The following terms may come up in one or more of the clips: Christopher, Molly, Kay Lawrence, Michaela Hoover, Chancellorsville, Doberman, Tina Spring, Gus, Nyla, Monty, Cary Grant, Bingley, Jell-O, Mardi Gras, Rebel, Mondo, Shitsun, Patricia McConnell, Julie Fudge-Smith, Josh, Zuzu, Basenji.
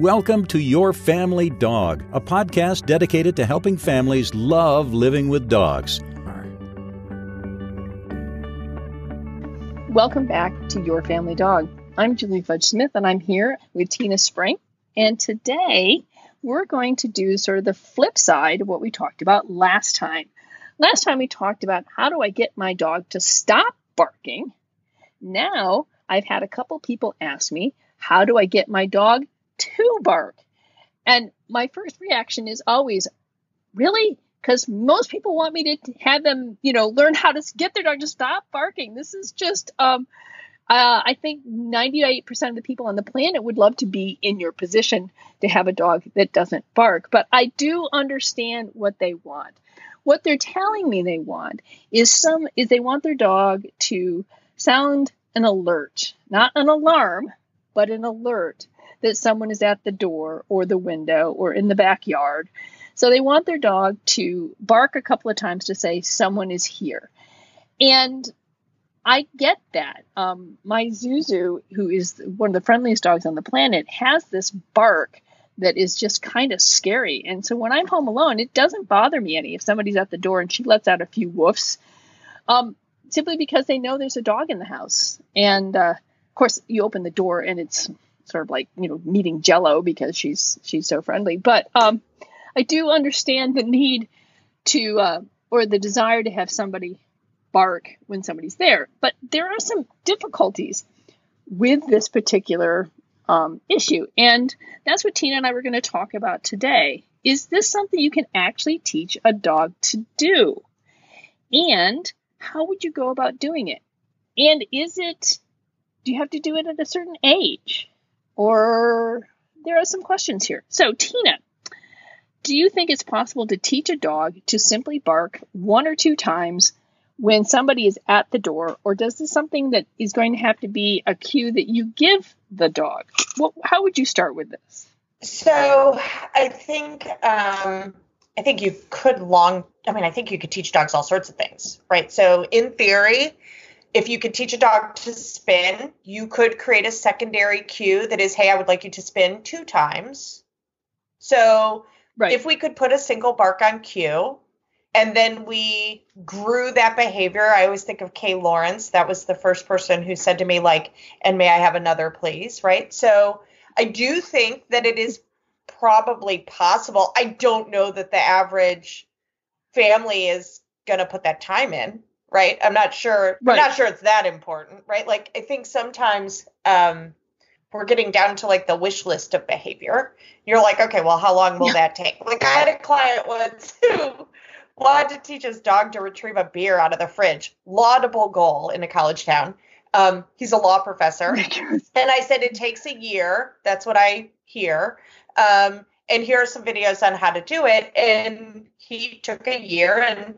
Welcome to Your Family Dog, a podcast dedicated to helping families love living with dogs. Welcome back to Your Family Dog. I'm Julie Fudge-Smith, and I'm here with Tina Spring. And today, we're going to do sort of the flip side of what we talked about last time. Last time we talked about how do I get my dog to stop barking. Now, I've had a couple people ask me, how do I get my dog to bark? And my first reaction is always, really? Because most people want me to have them, learn how to get their dog to stop barking. This is just, I think 98% of the people on the planet would love to be in your position to have a dog that doesn't bark. But I do understand what they want. What they're telling me they want is they want their dog to sound an alert, not an alarm, but an alert that someone is at the door or the window or in the backyard. So they want their dog to bark a couple of times to say someone is here. And I get that. My Zuzu, who is one of the friendliest dogs on the planet, has this bark that is just kind of scary. And so when I'm home alone, it doesn't bother me any if somebody's at the door and she lets out a few woofs, simply because they know there's a dog in the house. And of course, you open the door and it's sort of like, meeting Jell-O because she's so friendly. But I do understand the need to, or the desire to have somebody bark when somebody's there. But there are some difficulties with this particular issue. And that's what Tina and I were going to talk about today. Is this something you can actually teach a dog to do? And how would you go about doing it? And do you have to do it at a certain age? Or there are some questions here. So Tina, do you think it's possible to teach a dog to simply bark one or two times when somebody is at the door? Or does this something that is going to have to be a cue that you give the dog? Well, how would you start with this? So I think you could I think you could teach dogs all sorts of things, right? So in theory, if you could teach a dog to spin, you could create a secondary cue that is, hey, I would like you to spin two times. So right. If we could put a single bark on cue and then we grew that behavior, I always think of Kay Lawrence. That was the first person who said to me, and may I have another, please, right? So I do think that it is probably possible. I don't know that the average family is going to put that time in, right? I'm not sure. Right. I'm not sure it's that important, right? I think sometimes we're getting down to the wish list of behavior. You're like, okay, well, how long will that take? I had a client once who wanted to teach his dog to retrieve a beer out of the fridge. Laudable goal in a college town. He's a law professor. And I said, it takes a year. That's what I hear. And here are some videos on how to do it. And he took a year and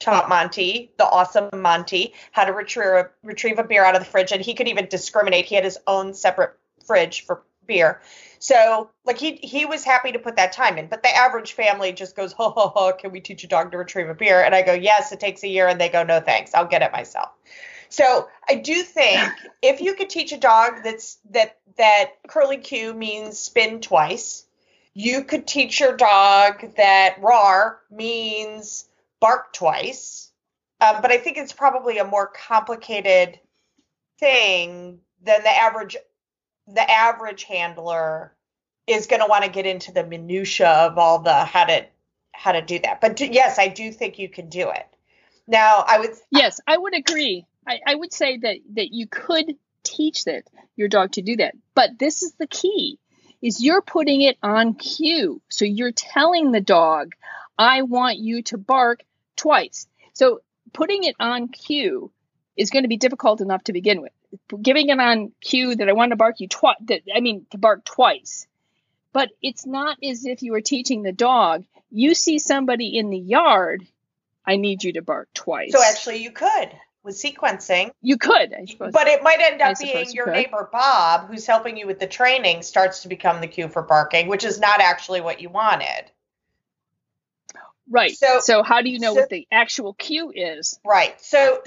taught Monty, the awesome Monty, how to retrieve a beer out of the fridge. And he could even discriminate. He had his own separate fridge for beer. So he was happy to put that time in, but the average family just goes, ho, ho, ho, can we teach a dog to retrieve a beer? And I go, yes, it takes a year. And they go, no, thanks. I'll get it myself. So I do think if you could teach a dog that curly cue means spin twice, you could teach your dog that roar means bark twice. But I think it's probably a more complicated thing than the average handler is going to want to get into the minutia of all the how to do that. But yes, I do think you can do it. Now, yes, I would agree. I would say that you could teach your dog to do that. But this is the key, is you're putting it on cue. So you're telling the dog, I want you to bark twice. So putting it on cue is going to be difficult enough to begin with. Giving it on cue that I want to bark you twice, to bark twice. But it's not as if you were teaching the dog, you see somebody in the yard, I need you to bark twice. So actually you could with sequencing. You could, I suppose. But it might end up being your neighbor Bob, who's helping you with the training, starts to become the cue for barking, which is not actually what you wanted. Right. So how do you know what the actual cue is? Right. So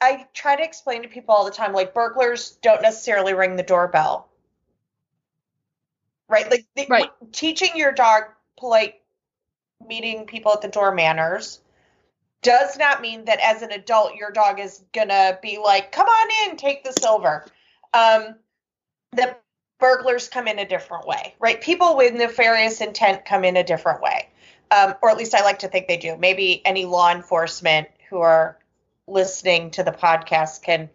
I try to explain to people all the time, burglars don't necessarily ring the doorbell. right? Like teaching your dog polite meeting people at the door manners does not mean that as an adult, your dog is going to be like, come on in, take the silver. The burglars come in a different way, right? People with nefarious intent come in a different way. Or at least I like to think they do. Maybe any law enforcement who are listening to the podcast can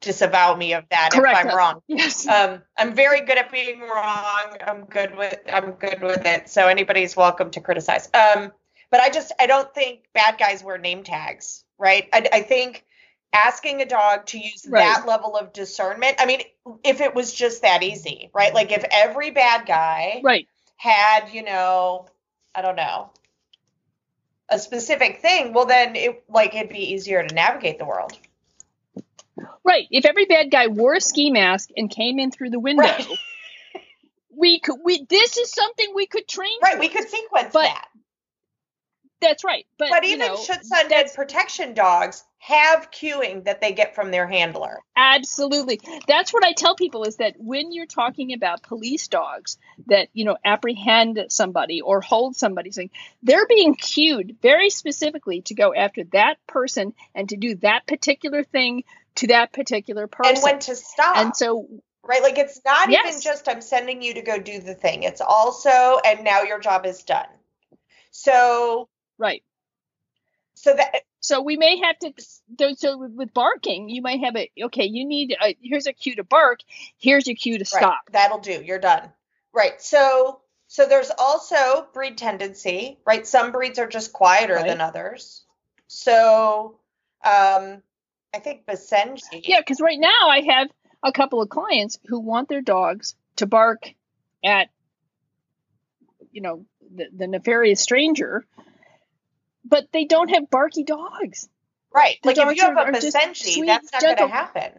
disavow me of that. Correct. If I'm wrong. Yes. I'm very good at being wrong. I'm good with it. So anybody's welcome to criticize. But I don't think bad guys wear name tags, right? I think asking a dog to use that level of discernment. I mean, if it was just that easy, right? Like if every bad guy had, a specific thing, well then it'd be easier to navigate the world. Right. If every bad guy wore a ski mask and came in through the window, this is something we could train. Right. We could sequence that. That's right. But even Shitsun dead protection dogs have cueing that they get from their handler. Absolutely. That's what I tell people is that when you're talking about police dogs that, apprehend somebody or hold somebody, they're being cued very specifically to go after that person and to do that particular thing to that particular person. And when to stop. And so... Right? Like it's not even just I'm sending you to go do the thing. It's also, and now your job is done. So... Right. So we may have to, with barking, you might have here's a cue to bark. Here's a cue to stop. That'll do. You're done. Right. So there's also breed tendency, right? Some breeds are just quieter than others. So, I think Basenji. Yeah. 'Cause right now I have a couple of clients who want their dogs to bark at, the nefarious stranger, but they don't have barky dogs. Right. Like if you have a Basenji, that's not going to happen.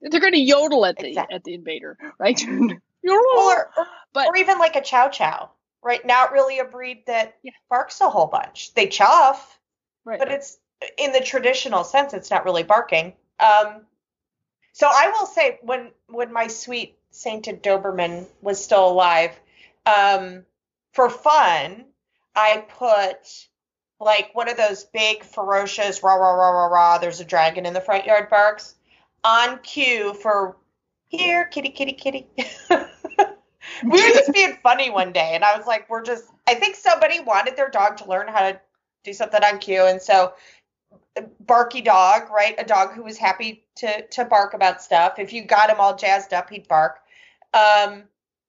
They're going to yodel at the at the invader, right? or even like a chow chow, right? Not really a breed that barks a whole bunch. They chuff, but it's in the traditional sense, it's not really barking. So I will say when my sweet sainted Doberman was still alive, for fun, I put like one of those big ferocious rah, rah, rah, rah, rah, there's a dragon in the front yard barks on cue for here, kitty, kitty, kitty. We were just being funny one day. And I was like, I think somebody wanted their dog to learn how to do something on cue. And so barky dog, right? A dog who was happy to bark about stuff. If you got him all jazzed up, he'd bark.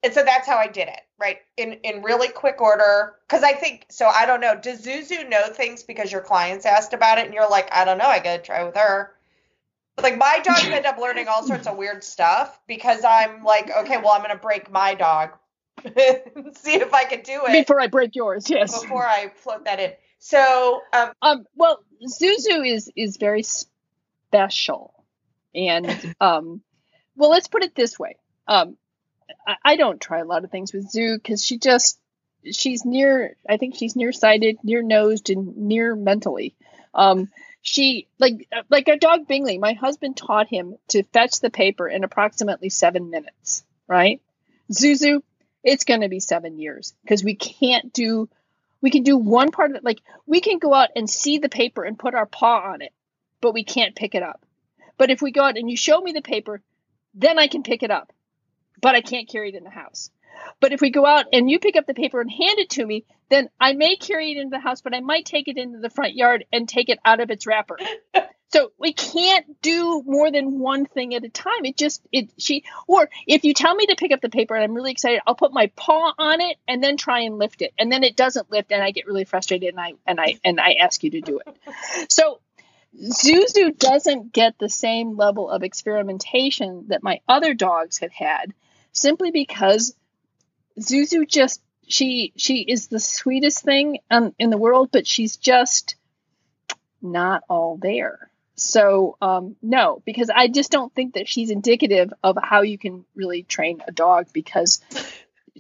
And so that's how I did it, right? In really quick order. Because I think, I don't know, does Zuzu know things because your clients asked about it and you're like, I don't know, I got to try with her. Like my dogs end up learning all sorts of weird stuff because I'm like, okay, well, I'm going to break my dog. See if I can do it. Before I break yours, yes. Before I float that in. So. Well, Zuzu is very special. And, well, let's put it this way. I don't try a lot of things with Zoo because I think she's nearsighted, near-nosed, and near mentally. She, like our dog Bingley, my husband taught him to fetch the paper in approximately 7 minutes, right? Zuzu, it's going to be 7 years because we can do one part of it. Like we can go out and see the paper and put our paw on it, but we can't pick it up. But if we go out and you show me the paper, then I can pick it up. But I can't carry it in the house. But if we go out and you pick up the paper and hand it to me, then I may carry it into the house, but I might take it into the front yard and take it out of its wrapper. So we can't do more than one thing at a time. Or if you tell me to pick up the paper and I'm really excited, I'll put my paw on it and then try and lift it. And then it doesn't lift and I get really frustrated and I ask you to do it. So Zuzu doesn't get the same level of experimentation that my other dogs have had simply because Zuzu just, she is the sweetest thing in the world, but she's just not all there. So, no, because I just don't think that she's indicative of how you can really train a dog because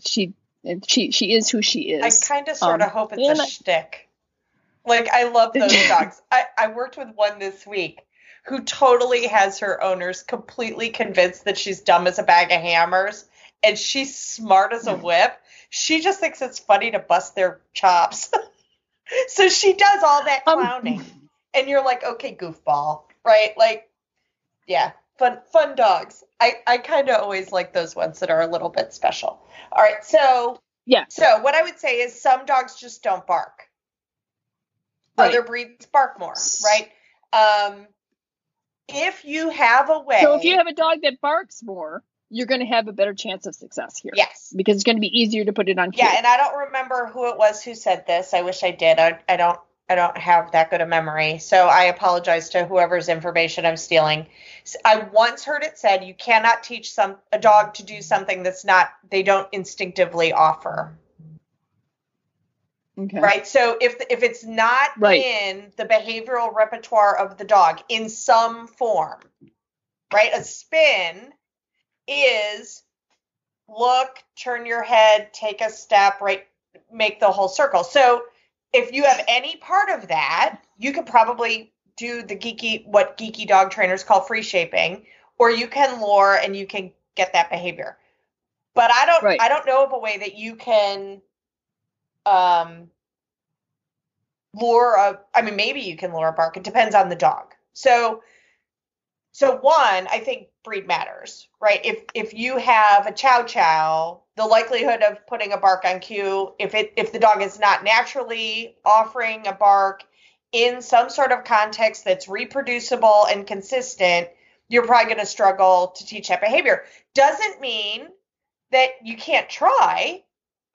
she is who she is. I kind of sort of hope it's a shtick. Like, I love those dogs. I worked with one this week who totally has her owners completely convinced that she's dumb as a bag of hammers and she's smart as a whip. She just thinks it's funny to bust their chops. So she does all that clowning. And you're like, okay, goofball, right? Like, yeah, fun dogs. I kind of always like those ones that are a little bit special. All right, so yeah. So what I would say is some dogs just don't bark. Right. Other breeds bark more, right? If you have a way. So if you have a dog that barks more, you're going to have a better chance of success here. Yes. Because it's going to be easier to put it on cue. Yeah, and I don't remember who it was who said this. I wish I did. I don't have that good a memory. So I apologize to whoever's information I'm stealing. I once heard it said, you cannot teach a dog to do something that's not, they don't instinctively offer. Okay. Right. So if it's not right in the behavioral repertoire of the dog in some form, right? A spin is look, turn your head, take a step, right? Make the whole circle. So if you have any part of that, you could probably do what geeky dog trainers call free shaping, or you can lure and you can get that behavior. But I don't know of a way that you can maybe you can lure a bark. It depends on the dog. So one, I think breed matters, right? If you have a chow chow, the likelihood of putting a bark on cue, if the dog is not naturally offering a bark in some sort of context that's reproducible and consistent, you're probably going to struggle to teach that behavior. Doesn't mean that you can't try.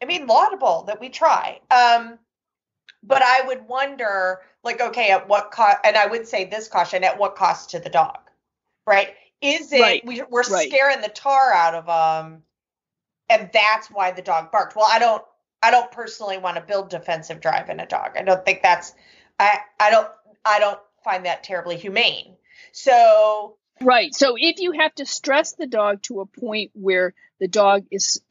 I mean, laudable that we try. But I would wonder, like, okay, at what cost? And I would say this caution, at what cost to the dog, right? Is it, right, we're right, scaring the tar out of them, and that's why the dog barked? Well, I don't personally want to build defensive drive in a dog. I don't think that's, I don't find that terribly humane. So. Right. So if you have to stress the dog to a point where the dog is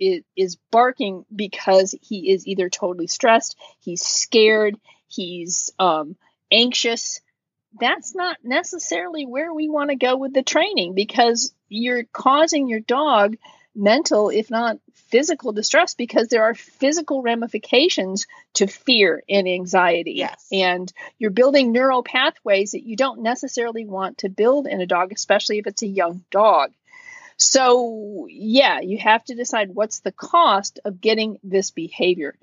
barking because he is either totally stressed, he's scared, he's anxious, that's not necessarily where we want to go with the training, because you're causing your dog mental, if not physical, distress, because there are physical ramifications to fear and anxiety. Yes. And you're building neural pathways that you don't necessarily want to build in a dog, especially if it's a young dog. So yeah, you have to decide what's the cost of getting this behavior.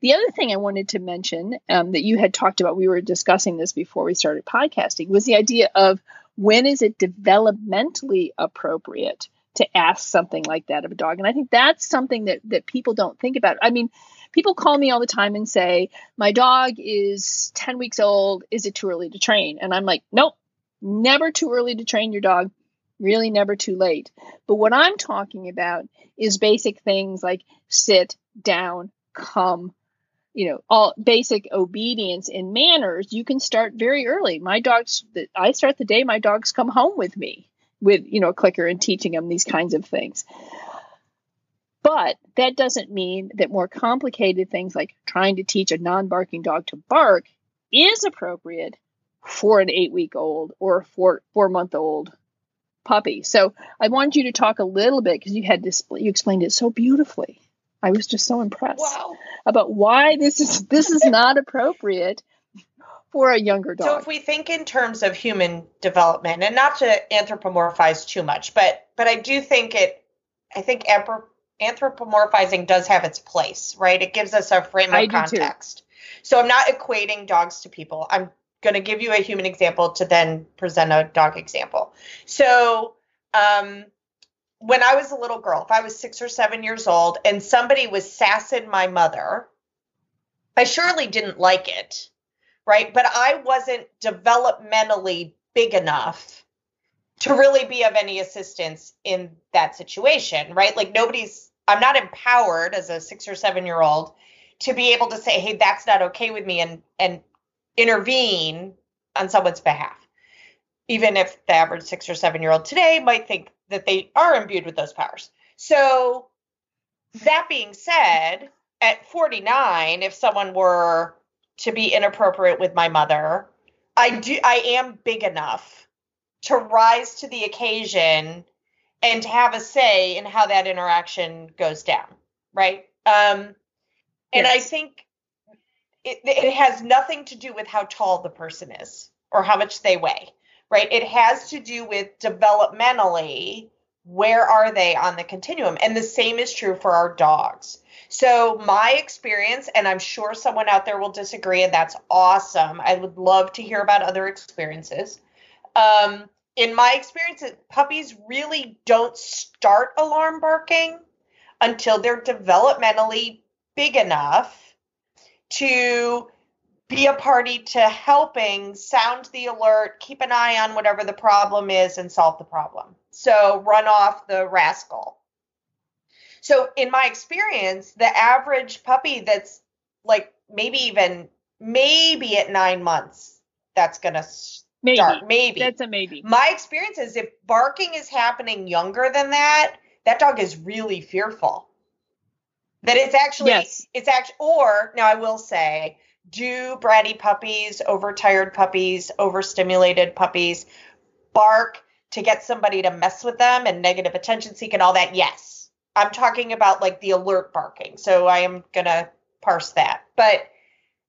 The other thing I wanted to mention that you had talked about, we were discussing this before we started podcasting, was the idea of when is it developmentally appropriate to ask something like that of a dog. And I think that's something that people don't think about. I mean, people call me all the time and say, my dog is 10 weeks old. Is it too early to train? And I'm like, nope, never too early to train your dog. Really never too late. But what I'm talking about is basic things like sit, down, come, all basic obedience and manners. You can start very early. I start the day my dogs come home with me, with a clicker, and teaching them these kinds of things. But that doesn't mean that more complicated things like trying to teach a non-barking dog to bark is appropriate for an 8-week-old or for 4-month-old puppy. So I wanted you to talk a little bit, because you explained it so beautifully. I was just so impressed about why this is not appropriate for a younger dog. So if we think in terms of human development, and not to anthropomorphize too much, but I do think I think anthropomorphizing does have its place, right? It gives us a frame of context. So I'm not equating dogs to people. I'm going to give you a human example to then present a dog example. So when I was a little girl, if I was 6 or 7 years old and somebody was sassing my mother, I surely didn't like it. Right. But I wasn't developmentally big enough to really be of any assistance in that situation. Right. Like I'm not empowered as a 6 or 7 year old to be able to say, hey, that's not okay with me, and intervene on someone's behalf. Even if the average 6 or 7 year old today might think that they are imbued with those powers. So that being said, at 49, if someone were to be inappropriate with my mother, I am big enough to rise to the occasion and have a say in how that interaction goes down, right? And yes. I think it has nothing to do with how tall the person is or how much they weigh, right? It has to do with developmentally, where are they on the continuum? And the same is true for our dogs. So my experience, and I'm sure someone out there will disagree, and that's awesome. I would love to hear about other experiences. In my experience, puppies really don't start alarm barking until they're developmentally big enough to be a party to helping sound the alert, keep an eye on whatever the problem is, and solve the problem. So run off the rascal. So in my experience, the average puppy that's like maybe at 9 months, that's going to start. Maybe. That's a maybe. My experience is if barking is happening younger than that, that dog is really fearful. That it's actually, yes. Or now I will say, do bratty puppies, overtired puppies, overstimulated puppies bark to get somebody to mess with them and negative attention seek and all that? Yes. I'm talking about like the alert barking. So I am going to parse that. But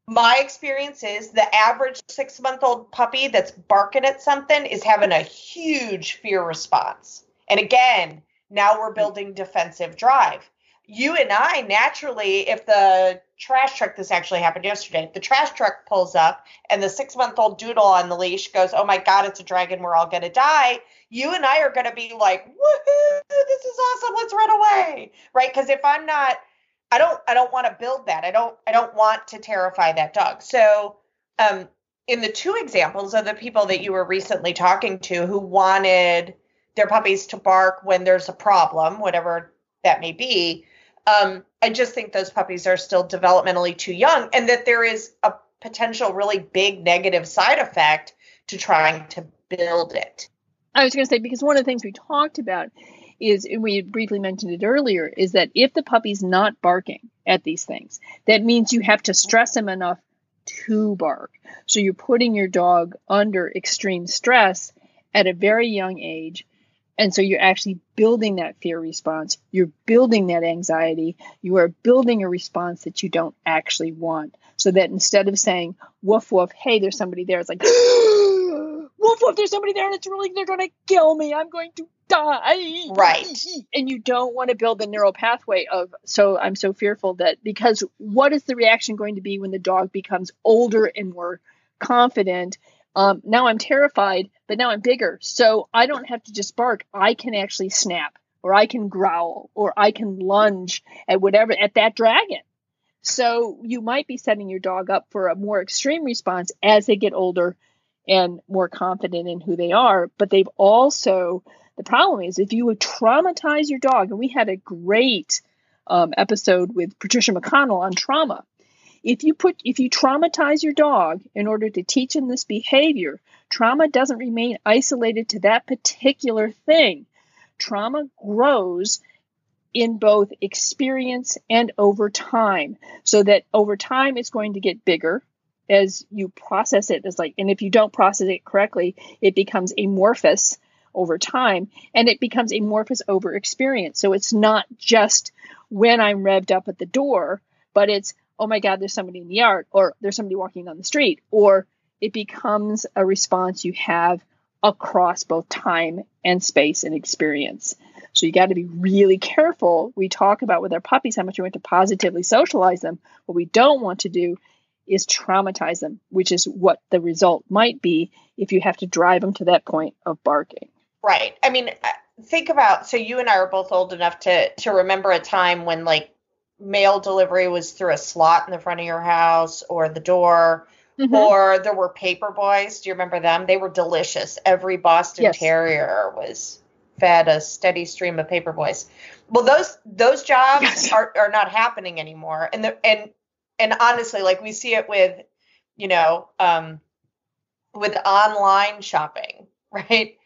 my experience is the average 6-month-old puppy that's barking at something is having a huge fear response. And again, now we're building defensive drive. You and I naturally, if the trash truck, this actually happened yesterday, if the trash truck pulls up and the 6-month-old doodle on the leash goes, oh my God, it's a dragon, we're all going to die. You and I are going to be like, woohoo, this is awesome, let's run away, right? Because if I'm not, I don't want to build that. I don't want to terrify that dog. So in the two examples of the people that you were recently talking to who wanted their puppies to bark when there's a problem, whatever that may be, I just think those puppies are still developmentally too young, and that there is a potential really big negative side effect to trying to build it. I was going to say, because one of the things we talked about is, and we briefly mentioned it earlier, is that if the puppy's not barking at these things, that means you have to stress him enough to bark. So you're putting your dog under extreme stress at a very young age. And so you're actually building that fear response. You're building that anxiety. You are building a response that you don't actually want. So that instead of saying, woof, woof, hey, there's somebody there, it's like, woof, woof, there's somebody there and it's really, they're going to kill me. I'm going to die. Right. And you don't want to build the neural pathway of, so I'm so fearful that, because what is the reaction going to be when the dog becomes older and more confident? Now I'm terrified, but now I'm bigger. So I don't have to just bark. I can actually snap, or I can growl, or I can lunge at whatever, at that dragon. So you might be setting your dog up for a more extreme response as they get older and more confident in who they are. But they've also, the problem is if you would traumatize your dog, and we had a great episode with Patricia McConnell on trauma. If you traumatize your dog in order to teach him this behavior, trauma doesn't remain isolated to that particular thing. Trauma grows in both experience and over time, so that over time it's going to get bigger as you process it. It's like, and if you don't process it correctly, it becomes amorphous over time, and it becomes amorphous over experience. So it's not just when I'm revved up at the door, but it's, oh my God, there's somebody in the yard, or there's somebody walking down the street, or it becomes a response you have across both time and space and experience. So you got to be really careful. We talk about with our puppies how much we want to positively socialize them. What we don't want to do is traumatize them, which is what the result might be if you have to drive them to that point of barking. Right. I mean, think about, so you and I are both old enough to remember a time when, like, mail delivery was through a slot in the front of your house or the door, mm-hmm. or there were paper boys. Do you remember them? They were delicious. Every Boston yes. Terrier was fed a steady stream of paper boys. Well, those jobs yes. are not happening anymore. And and honestly, like, we see it with, you know, with online shopping, right?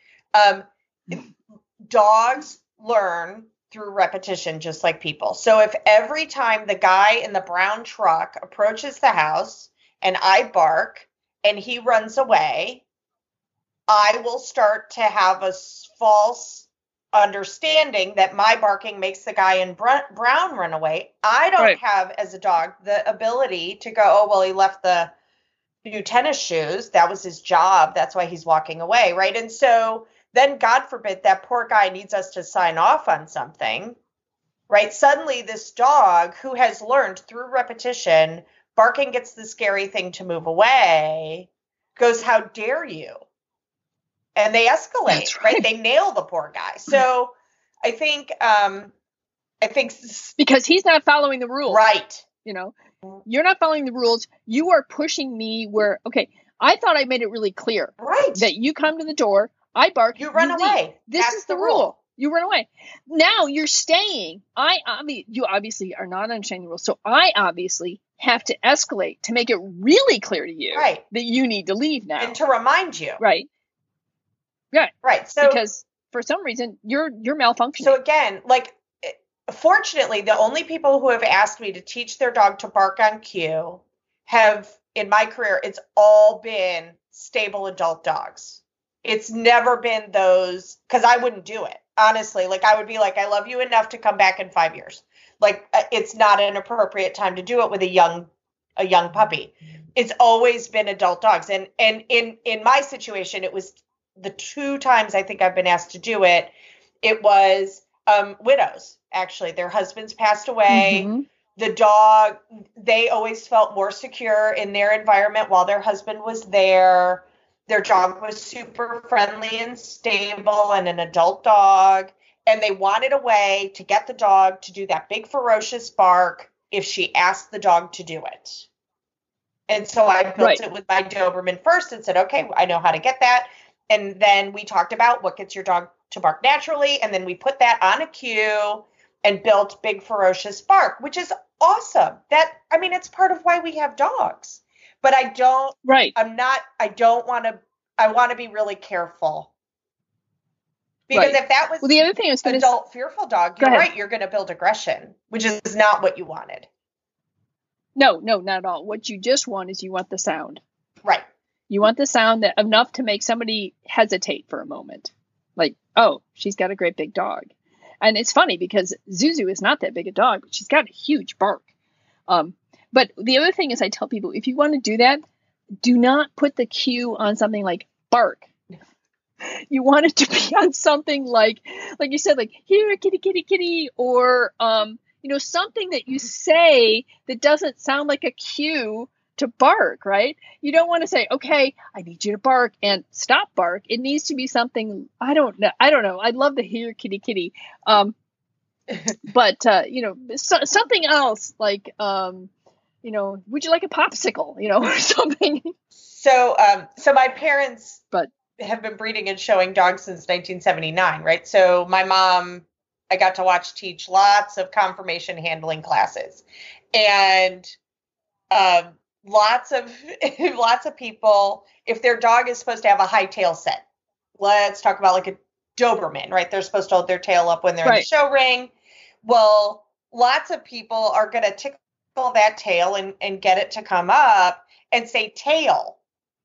Dogs learn through repetition, just like people. So if every time the guy in the brown truck approaches the house and I bark and he runs away, I will start to have a false understanding that my barking makes the guy in brown run away. I don't have, as a dog, the ability to go, oh, well, he left the new tennis shoes. That was his job. That's why he's walking away, right? And so then, God forbid, that poor guy needs us to sign off on something, right? Suddenly, this dog who has learned through repetition, barking gets the scary thing to move away, goes, how dare you? And they escalate, right? They nail the poor guy. So I think because he's not following the rules, right? You know, you're not following the rules. You are pushing me where, okay, I thought I made it really clear, right? That you come to the door, I bark, you run away. This is the rule. You run away. Now you're staying. You obviously are not understanding the rules. So I obviously have to escalate to make it really clear to you that you need to leave now. And to remind you, right? Yeah. Right. So because for some reason you're malfunctioning. So again, like, fortunately, the only people who have asked me to teach their dog to bark on cue have, in my career, it's all been stable adult dogs. It's never been those, because I wouldn't do it. Honestly, like, I would be like, I love you enough to come back in 5 years. Like, it's not an appropriate time to do it with a young puppy. It's always been adult dogs. And in my situation, it was the two times I think I've been asked to do it, it was widows, actually. Their husbands passed away. Mm-hmm. The dog, they always felt more secure in their environment while their husband was there. Their dog was super friendly and stable and an adult dog. And they wanted a way to get the dog to do that big, ferocious bark if she asked the dog to do it. And so I built it with my Doberman first and said, okay, I know how to get that. And then we talked about what gets your dog to bark naturally. And then we put that on a cue and built big, ferocious bark, which is awesome. It's part of why we have dogs. But I don't, I want to be really careful. Because if that was the other thing is adult fearful dog, you're going to build aggression, which is not what you wanted. No, not at all. What you just want is you want the sound. Right. You want the sound that enough to make somebody hesitate for a moment. Like, oh, she's got a great big dog. And it's funny because Zuzu is not that big a dog, but she's got a huge bark. But the other thing is I tell people, if you want to do that, do not put the cue on something like bark. You want it to be on something like you said, like, here, kitty, kitty, kitty, or, something that you say that doesn't sound like a cue to bark, right? You don't want to say, okay, I need you to bark and stop bark. It needs to be something, I don't know. I'd love to hear kitty, kitty. Something else like, would you like a popsicle, or something? So my parents have been breeding and showing dogs since 1979, right? So my mom, I got to teach lots of conformation handling classes, and lots of people, if their dog is supposed to have a high tail set, let's talk about like a Doberman, right? They're supposed to hold their tail up when they're in the show ring. Well, lots of people are going to tickle that tail and get it to come up and say tail.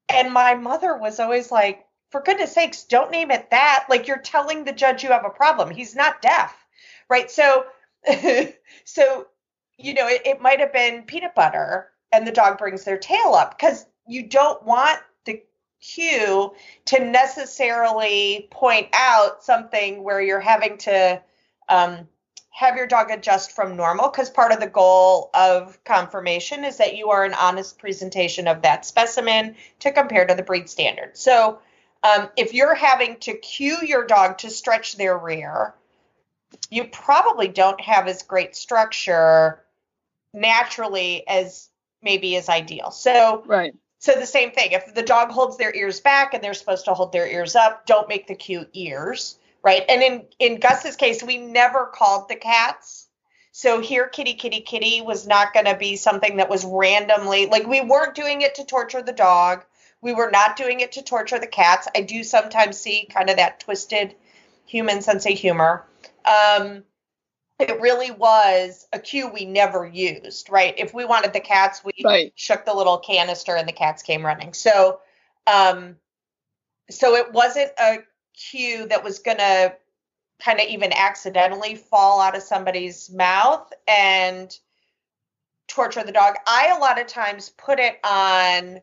And my mother was always like, for goodness sakes, don't name it that. Like, you're telling the judge you have a problem. He's not deaf, right? So, it might have been peanut butter and the dog brings their tail up because you don't want the cue to necessarily point out something where you're having to have your dog adjust from normal, because part of the goal of conformation is that you are an honest presentation of that specimen to compare to the breed standard. So if you're having to cue your dog to stretch their rear, you probably don't have as great structure naturally as maybe is ideal. So, so the same thing, if the dog holds their ears back and they're supposed to hold their ears up, don't make the cue ears. Right. And in Gus's case, we never called the cats. So here, kitty, kitty, kitty was not going to be something that was randomly, like, we weren't doing it to torture the dog. We were not doing it to torture the cats. I do sometimes see kind of that twisted human sense of humor. It really was a cue we never used. Right. If we wanted the cats, we shook the little canister and the cats came running. So, so it wasn't a cue that was going to kind of even accidentally fall out of somebody's mouth and torture the dog. I, a lot of times, put it on,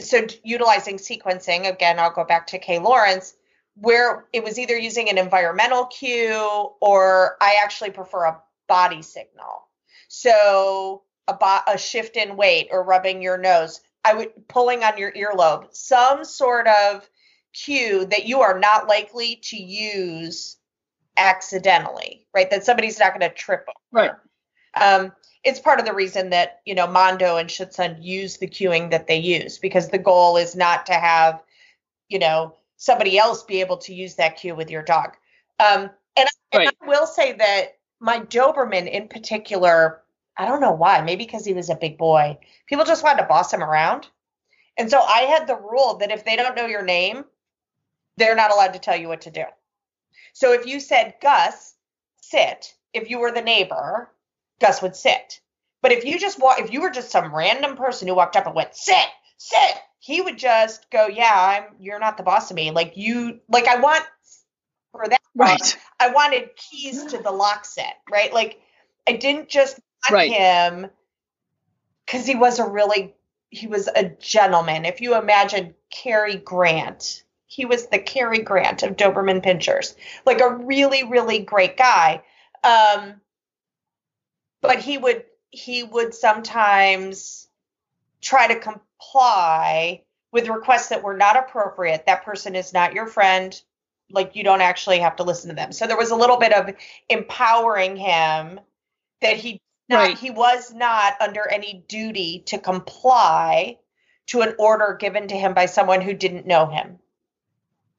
so utilizing sequencing, again, I'll go back to Kay Lawrence, where it was either using an environmental cue or I actually prefer a body signal. So a shift in weight or rubbing your nose, pulling on your earlobe, some sort of cue that you are not likely to use accidentally, right? That somebody's not going to trip over. Right. It's part of the reason that, you know, Mondo and Shitsun use the cueing that they use, because the goal is not to have, you know, somebody else be able to use that cue with your dog. And I will say that my Doberman in particular, I don't know why, maybe because he was a big boy, people just wanted to boss him around. And so I had the rule that if they don't know your name, they're not allowed to tell you what to do. So if you said, Gus, sit, if you were the neighbor, Gus would sit. But if you just if you were just some random person who walked up and went, sit, sit, he would just go, yeah, you're not the boss of me. I wanted keys to the lock set, right? Like, I didn't just want him, because he was a gentleman. If you imagine Cary Grant, he was the Cary Grant of Doberman Pinschers, like a really, really great guy. But he would sometimes try to comply with requests that were not appropriate. That person is not your friend. Like, you don't actually have to listen to them. So there was a little bit of empowering him that he was not under any duty to comply to an order given to him by someone who didn't know him.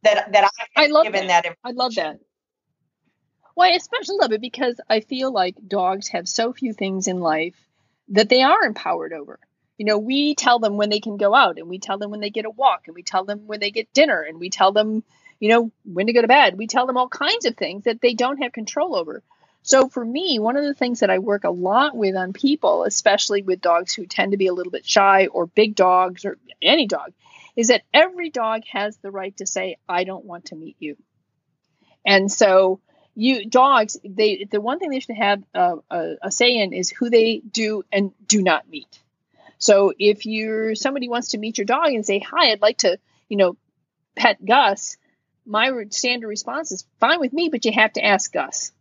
I love that. Well, I especially love it because I feel like dogs have so few things in life that they are empowered over. You know, we tell them when they can go out, and we tell them when they get a walk, and we tell them when they get dinner, and we tell them, you know, when to go to bed. We tell them all kinds of things that they don't have control over. So for me, one of the things that I work a lot with on people, especially with dogs who tend to be a little bit shy or big dogs or any dog, is that every dog has the right to say, I don't want to meet you. And so dogs, the one thing they should have a say in is who they do and do not meet. So if somebody wants to meet your dog and say, hi, I'd like to, you know, pet Gus, my standard response is fine with me, but you have to ask Gus.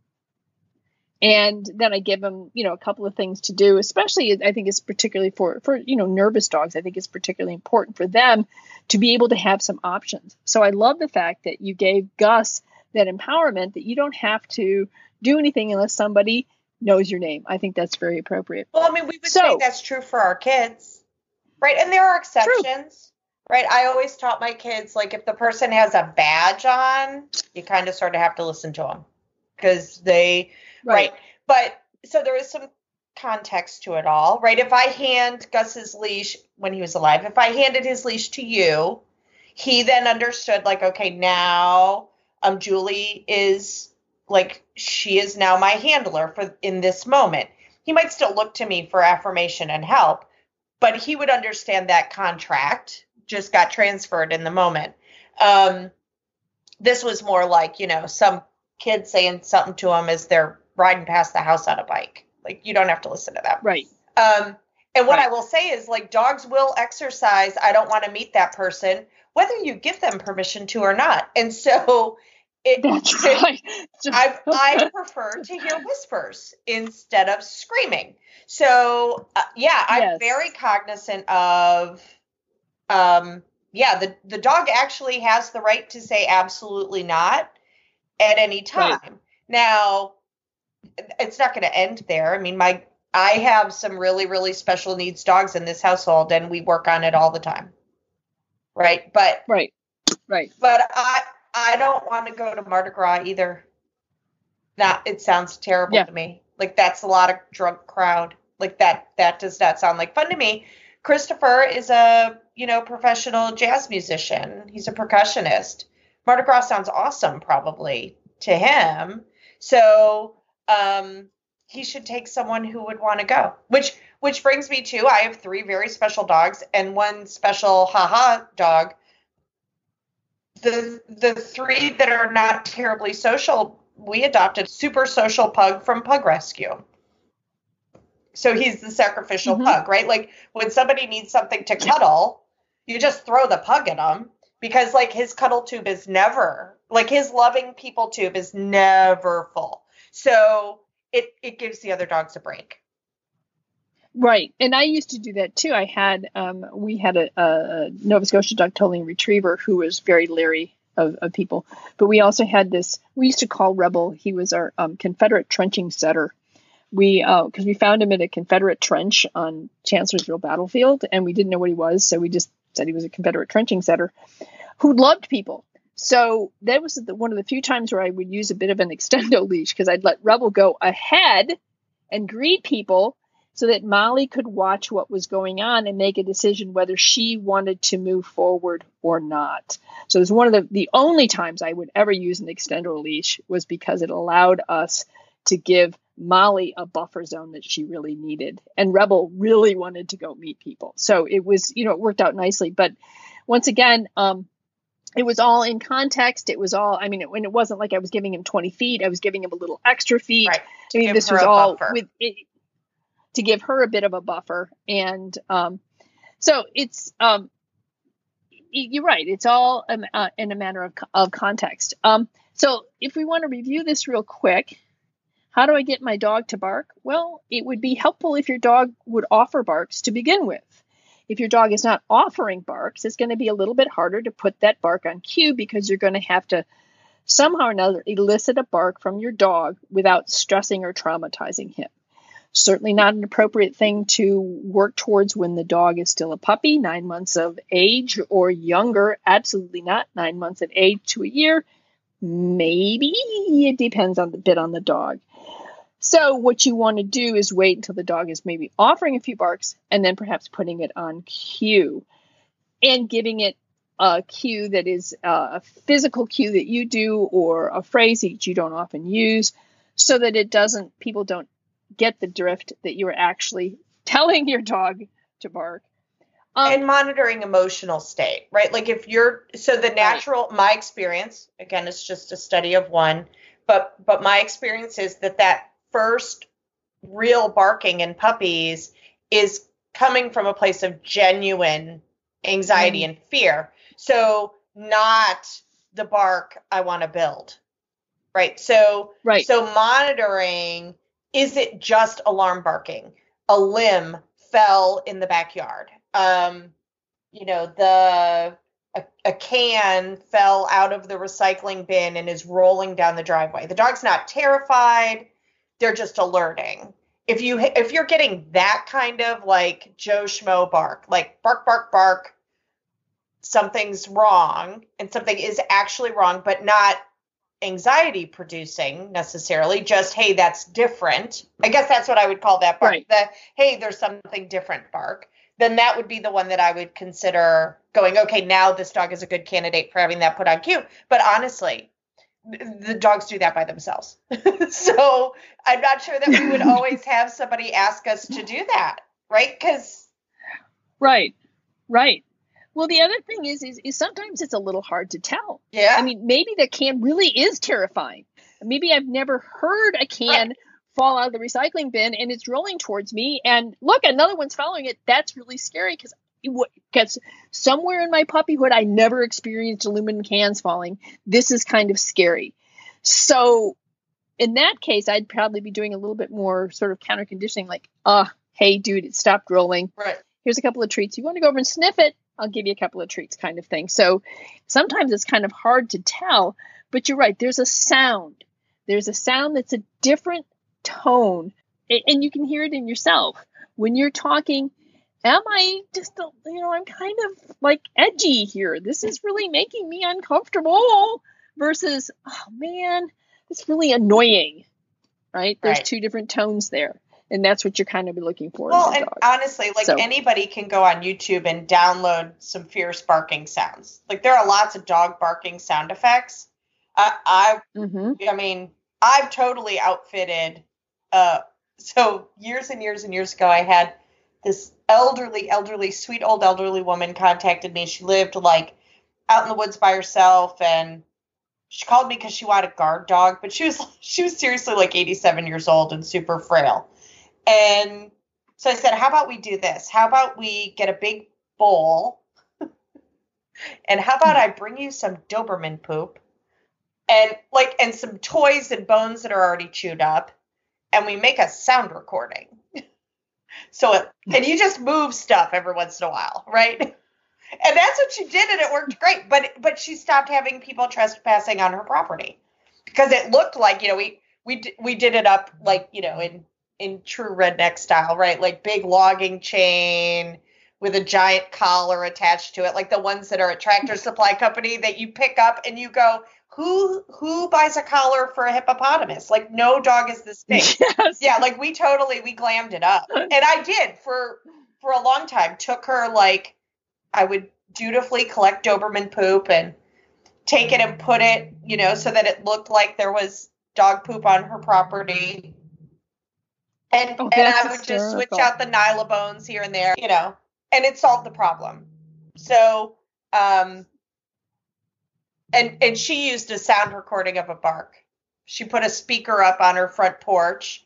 And then I give them, you know, a couple of things to do, especially, I think it's particularly for, you know, nervous dogs. I think it's particularly important for them to be able to have some options. So I love the fact that you gave Gus that empowerment, that you don't have to do anything unless somebody knows your name. I think that's very appropriate. Well, I mean, we would say that's true for our kids, right? And there are exceptions, right? I always taught my kids, like, if the person has a badge on, you kind of sort of have to listen to them because they... Right. But so there is some context to it all, right? If I hand Gus's leash when he was alive, if I handed his leash to you, he then understood, like, okay, now Julie is, like, she is now my handler for in this moment. He might still look to me for affirmation and help, but he would understand that contract just got transferred in the moment. This was more like, you know, some kid saying something to him as they're riding past the house on a bike. Like, you don't have to listen to that. Right. And what I will say is, like, dogs will exercise, I don't want to meet that person, whether you give them permission to or not. And so I prefer to hear whispers instead of screaming. So I'm very cognizant of, the dog actually has the right to say absolutely not at any time. Right. Now, it's not going to end there. I mean, I have some really, really special needs dogs in this household, and we work on it all the time. Right. But I don't want to go to Mardi Gras either. It sounds terrible to me. Like, that's a lot of drunk crowd. Like, that does not sound like fun to me. Christopher is a, you know, professional jazz musician. He's a percussionist. Mardi Gras sounds awesome, probably, to him. So he should take someone who would want to go, which brings me to, I have 3 very special dogs and one special haha dog. The 3 that are not terribly social we adopted Super Social Pug from Pug Rescue. So he's the sacrificial pug, right? Like when somebody needs something to cuddle, you just throw the pug at him because like his cuddle tube is never, like his loving people tube is never full. So it gives the other dogs a break. Right. And I used to do that too. I had, we had a Nova Scotia dog-toiling retriever who was very leery of people, but we also had this, we used to call Rebel. He was our Confederate trenching setter. We, because we found him in a Confederate trench on Chancellorsville battlefield, and we didn't know what he was, so we just said he was a Confederate trenching setter who loved people. So that was one of the few times where I would use a bit of an extendo leash, because I'd let Rebel go ahead and greet people so that Molly could watch what was going on and make a decision whether she wanted to move forward or not. So it was one of the only times I would ever use an extendo leash, was because it allowed us to give Molly a buffer zone that she really needed, and Rebel really wanted to go meet people. So it was, it worked out nicely. But once again, it was all in context. It was all, when it wasn't like I was giving him 20 feet, I was giving him a little extra feet. Right. This was all with it, to give her a bit of a buffer. And so it's, you're right. It's all in a matter of context. So if we want to review this real quick, how do I get my dog to bark? Well, it would be helpful if your dog would offer barks to begin with. If your dog is not offering barks, it's going to be a little bit harder to put that bark on cue, because you're going to have to somehow or another elicit a bark from your dog without stressing or traumatizing him. Certainly not an appropriate thing to work towards when the dog is still a puppy, 9 months of age or younger. Absolutely not. 9 months of age to a year. Maybe. It depends on the dog. So what you want to do is wait until the dog is maybe offering a few barks, and then perhaps putting it on cue and giving it a cue that is a physical cue that you do, or a phrase that you don't often use, so that people don't get the drift that you're actually telling your dog to bark. And monitoring emotional state, right? Like the natural, my experience, again, it's just a study of one, but my experience is that first real barking in puppies is coming from a place of genuine anxiety and fear. So not the bark I want to build, right? So monitoring, is it just alarm barking? A limb fell in the backyard. A can fell out of the recycling bin and is rolling down the driveway. The dog's not terrified. They're just alerting. If you're getting that kind of like Joe Schmo bark, like bark, bark, bark, something's wrong, and something is actually wrong, but not anxiety producing necessarily, just, hey, that's different. I guess that's what I would call that bark. Right. The, hey, there's something different bark. Then that would be the one that I would consider going, okay, now this dog is a good candidate for having that put on cue. But honestly, the dogs do that by themselves. So I'm not sure that we would always have somebody ask us to do that, right? Right. Well, the other thing is sometimes it's a little hard to tell. Yeah. Maybe the can really is terrifying. Maybe I've never heard a can fall out of the recycling bin, and it's rolling towards me, and look, another one's following it. That's really scary, because somewhere in my puppyhood, I never experienced aluminum cans falling. This is kind of scary. So in that case, I'd probably be doing a little bit more sort of counter conditioning, like, hey, dude, it stopped rolling. Right. Here's a couple of treats. You want to go over and sniff it? I'll give you a couple of treats, kind of thing. So sometimes it's kind of hard to tell, but you're right. There's a sound. There's a sound that's a different tone, and you can hear it in yourself when you're talking. Am I just, I'm kind of like edgy here. This is really making me uncomfortable, versus, oh man, it's really annoying, right? There's two different tones there. And that's what you're kind of looking for. Well, and honestly, anybody can go on YouTube and download some fierce barking sounds. Like there are lots of dog barking sound effects. I've totally outfitted. So years and years and years ago, I had this sweet old elderly woman contacted me. She lived out in the woods by herself, and She called me because she wanted a guard dog, but she was seriously like 87 years old and super frail. And so I said, how about we do this? How about we get a big bowl? And how about I bring you some Doberman poop and some toys and bones that are already chewed up, and we make a sound recording. And you just move stuff every once in a while, right? And that's what she did, and it worked great. But she stopped having people trespassing on her property because it looked like, you know, we did it up like, you know, in true redneck style, right? Like big logging chain with a giant collar attached to it, like the ones that are at Tractor Supply Company that you pick up and you go, who buys a collar for a hippopotamus? Like, no dog is this big. Yes. Yeah, like we glammed it up. And I did for a long time. Took her, like, I would dutifully collect Doberman poop and take it and put it, you know, so that it looked like there was dog poop on her property. And I would hysterical. Just switch out the Nyla bones here and there, you know, and it solved the problem. So, and she used a sound recording of a bark. She put a speaker up on her front porch,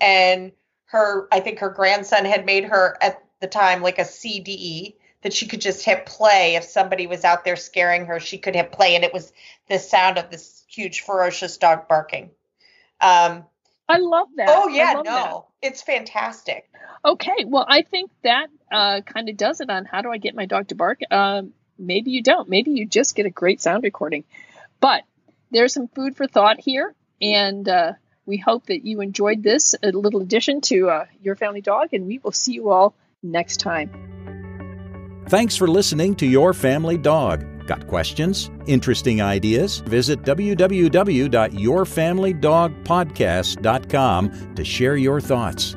and I think her grandson had made her at the time like a CD. That she could just hit play. If somebody was out there scaring her, she could hit play, and it was the sound of this huge, ferocious dog barking. I love that. Oh, yeah, no. That. It's fantastic. Okay, well, I think that kind of does it on how do I get my dog to bark. Maybe you don't. Maybe you just get a great sound recording. But there's some food for thought here, and we hope that you enjoyed this, a little addition to Your Family Dog, and we will see you all next time. Thanks for listening to Your Family Dog. Got questions? Interesting ideas? Visit www.yourfamilydogpodcast.com to share your thoughts.